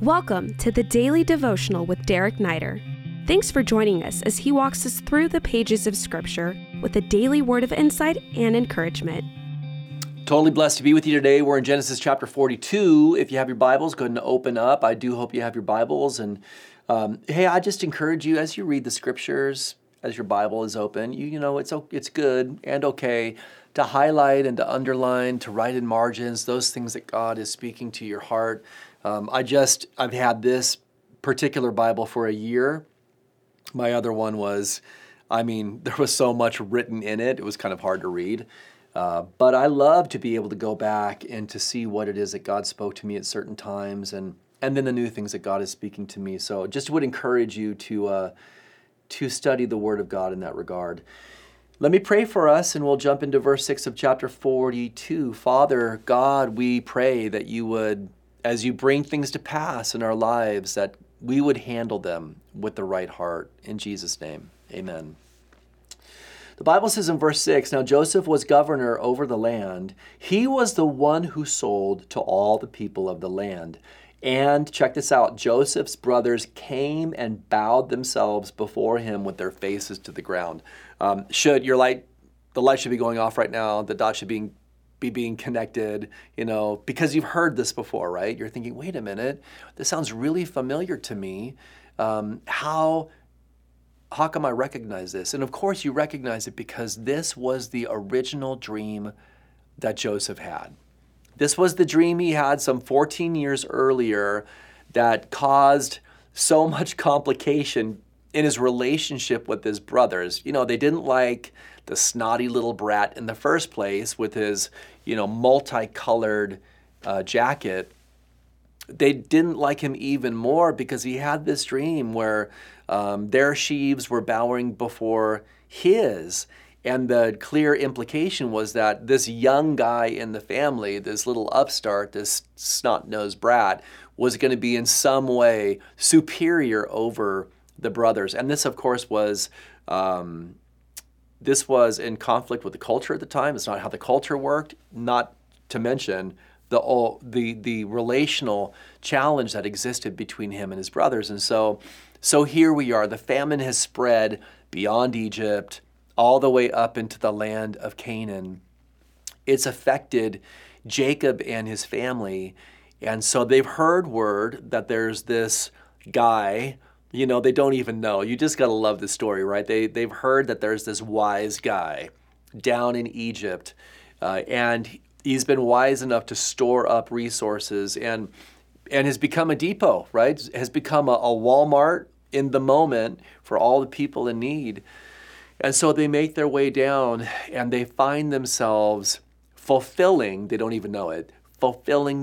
Welcome to the Daily Devotional with Derek Neider. Thanks for joining us as he walks us through the pages of Scripture with a daily word of insight and encouragement. Totally blessed to be with you today. We're in Genesis chapter 42. If you have your Bibles, go ahead and open up. I do hope you have your Bibles. And hey, I just encourage you, as you read the Scriptures, as your Bible is open, it's good and okay to highlight and to underline, to write in margins, those things that God is speaking to your heart. I've had this particular Bible for a year. My other one was, there was so much written in it, it was kind of hard to read. But I love to be able to go back and to see what it is that God spoke to me at certain times and then the new things that God is speaking to me. So just would encourage you to study the Word of God in that regard. Let me pray for us, and we'll jump into verse 6 of chapter 42. Father God, we pray that you would, as you bring things to pass in our lives, that we would handle them with the right heart. In Jesus' name, amen. The Bible says in verse 6, Now Joseph was governor over the land. He was the one who sold to all the people of the land. And check this out, Joseph's brothers came and bowed themselves before him with their faces to the ground. The light should be going off right now. The dots should be being connected, because you've heard this before, right? You're thinking, wait a minute, this sounds really familiar to me. How come I recognize this? And of course you recognize it because this was the original dream that Joseph had. This was the dream he had some 14 years earlier that caused so much complication in his relationship with his brothers. They didn't like the snotty little brat in the first place with his, multicolored jacket. They didn't like him even more because he had this dream where their sheaves were bowing before his. And the clear implication was that this young guy in the family, this little upstart, this snot-nosed brat, was going to be in some way superior over the brothers. And this, of course, was in conflict with the culture at the time. It's not how the culture worked, not to mention the relational challenge that existed between him and his brothers. And so here we are. The famine has spread beyond Egypt, all the way up into the land of Canaan. It's affected Jacob and his family. And so they've heard word that there's this guy, they don't even know. You just got to love this story, right? They've heard that there's this wise guy down in Egypt, and he's been wise enough to store up resources and has become a depot, right? Has become a Walmart in the moment for all the people in need. And so they make their way down and they find themselves fulfilling the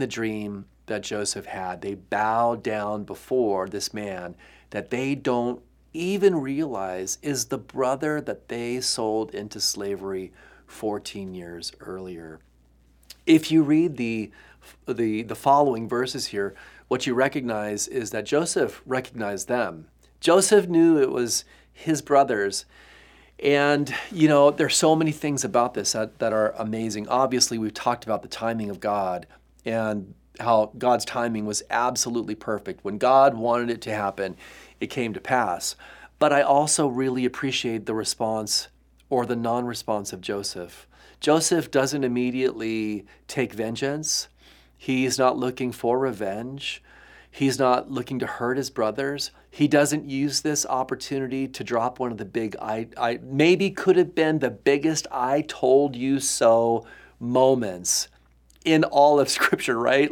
dream that Joseph had. They bow down before this man that they don't even realize is the brother that they sold into slavery 14 years earlier. If you read the following verses here, what you recognize is that Joseph recognized them. Joseph knew it was his brothers. And, there's so many things about this that are amazing. Obviously, we've talked about the timing of God and how God's timing was absolutely perfect. When God wanted it to happen, it came to pass. But I also really appreciate the response or the non-response of Joseph. Joseph doesn't immediately take vengeance. He's not looking for revenge. He's not looking to hurt his brothers. He doesn't use this opportunity to drop one of the big, I maybe could have been the biggest I told you so moments in all of Scripture, right?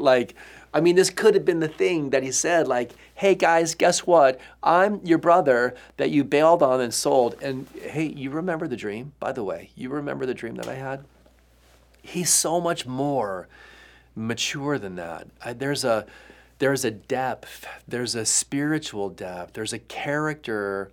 This could have been the thing that he said, hey guys, guess what? I'm your brother that you bailed on and sold. And hey, you remember the dream? By the way, you remember the dream that I had? He's so much more mature than that. There's a depth, there's a spiritual depth, there's a character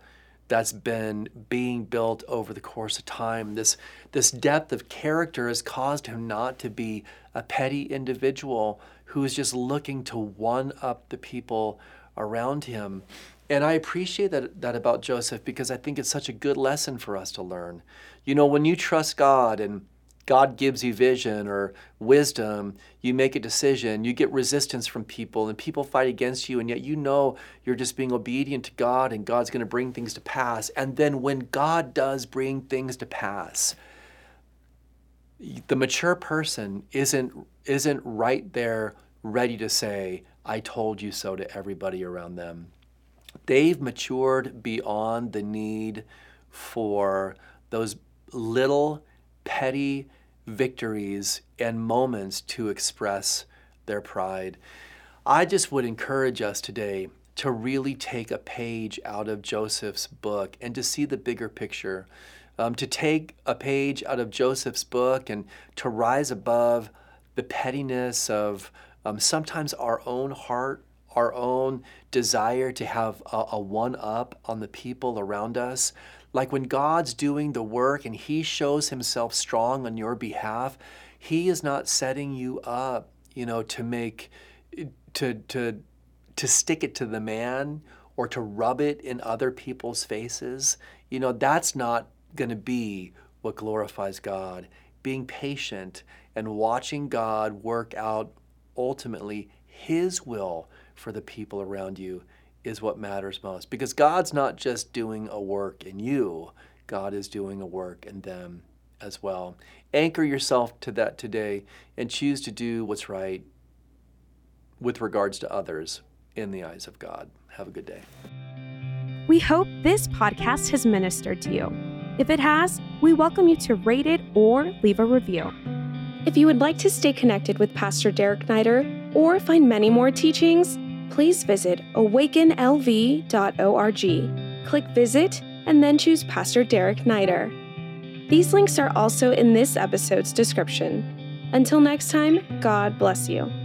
that's been being built over the course of time. This depth of character has caused him not to be a petty individual who is just looking to one up the people around him. And I appreciate that about Joseph because I think it's such a good lesson for us to learn. When you trust God and God gives you vision or wisdom, you make a decision, you get resistance from people, and people fight against you, and yet you know you're just being obedient to God, and God's going to bring things to pass. And then when God does bring things to pass, the mature person isn't right there ready to say, I told you so to everybody around them. They've matured beyond the need for those little petty victories and moments to express their pride. I just would encourage us today to really take a page out of Joseph's book and to see the bigger picture, to take a page out of Joseph's book and to rise above the pettiness of sometimes our own heart, our own desire to have a one-up on the people around us. Like when God's doing the work and He shows Himself strong on your behalf, He is not setting you up, to stick it to the man or to rub it in other people's faces. That's not going to be what glorifies God. Being patient and watching God work out ultimately His will for the people around you is what matters most, because God's not just doing a work in you, God is doing a work in them as well. Anchor yourself to that today and choose to do what's right with regards to others in the eyes of God. Have a good day. We hope this podcast has ministered to you. If it has, we welcome you to rate it or leave a review. If you would like to stay connected with Pastor Derek Neider or find many more teachings, please visit awakenlv.org. Click Visit and then choose Pastor Derek Neider. These links are also in this episode's description. Until next time, God bless you.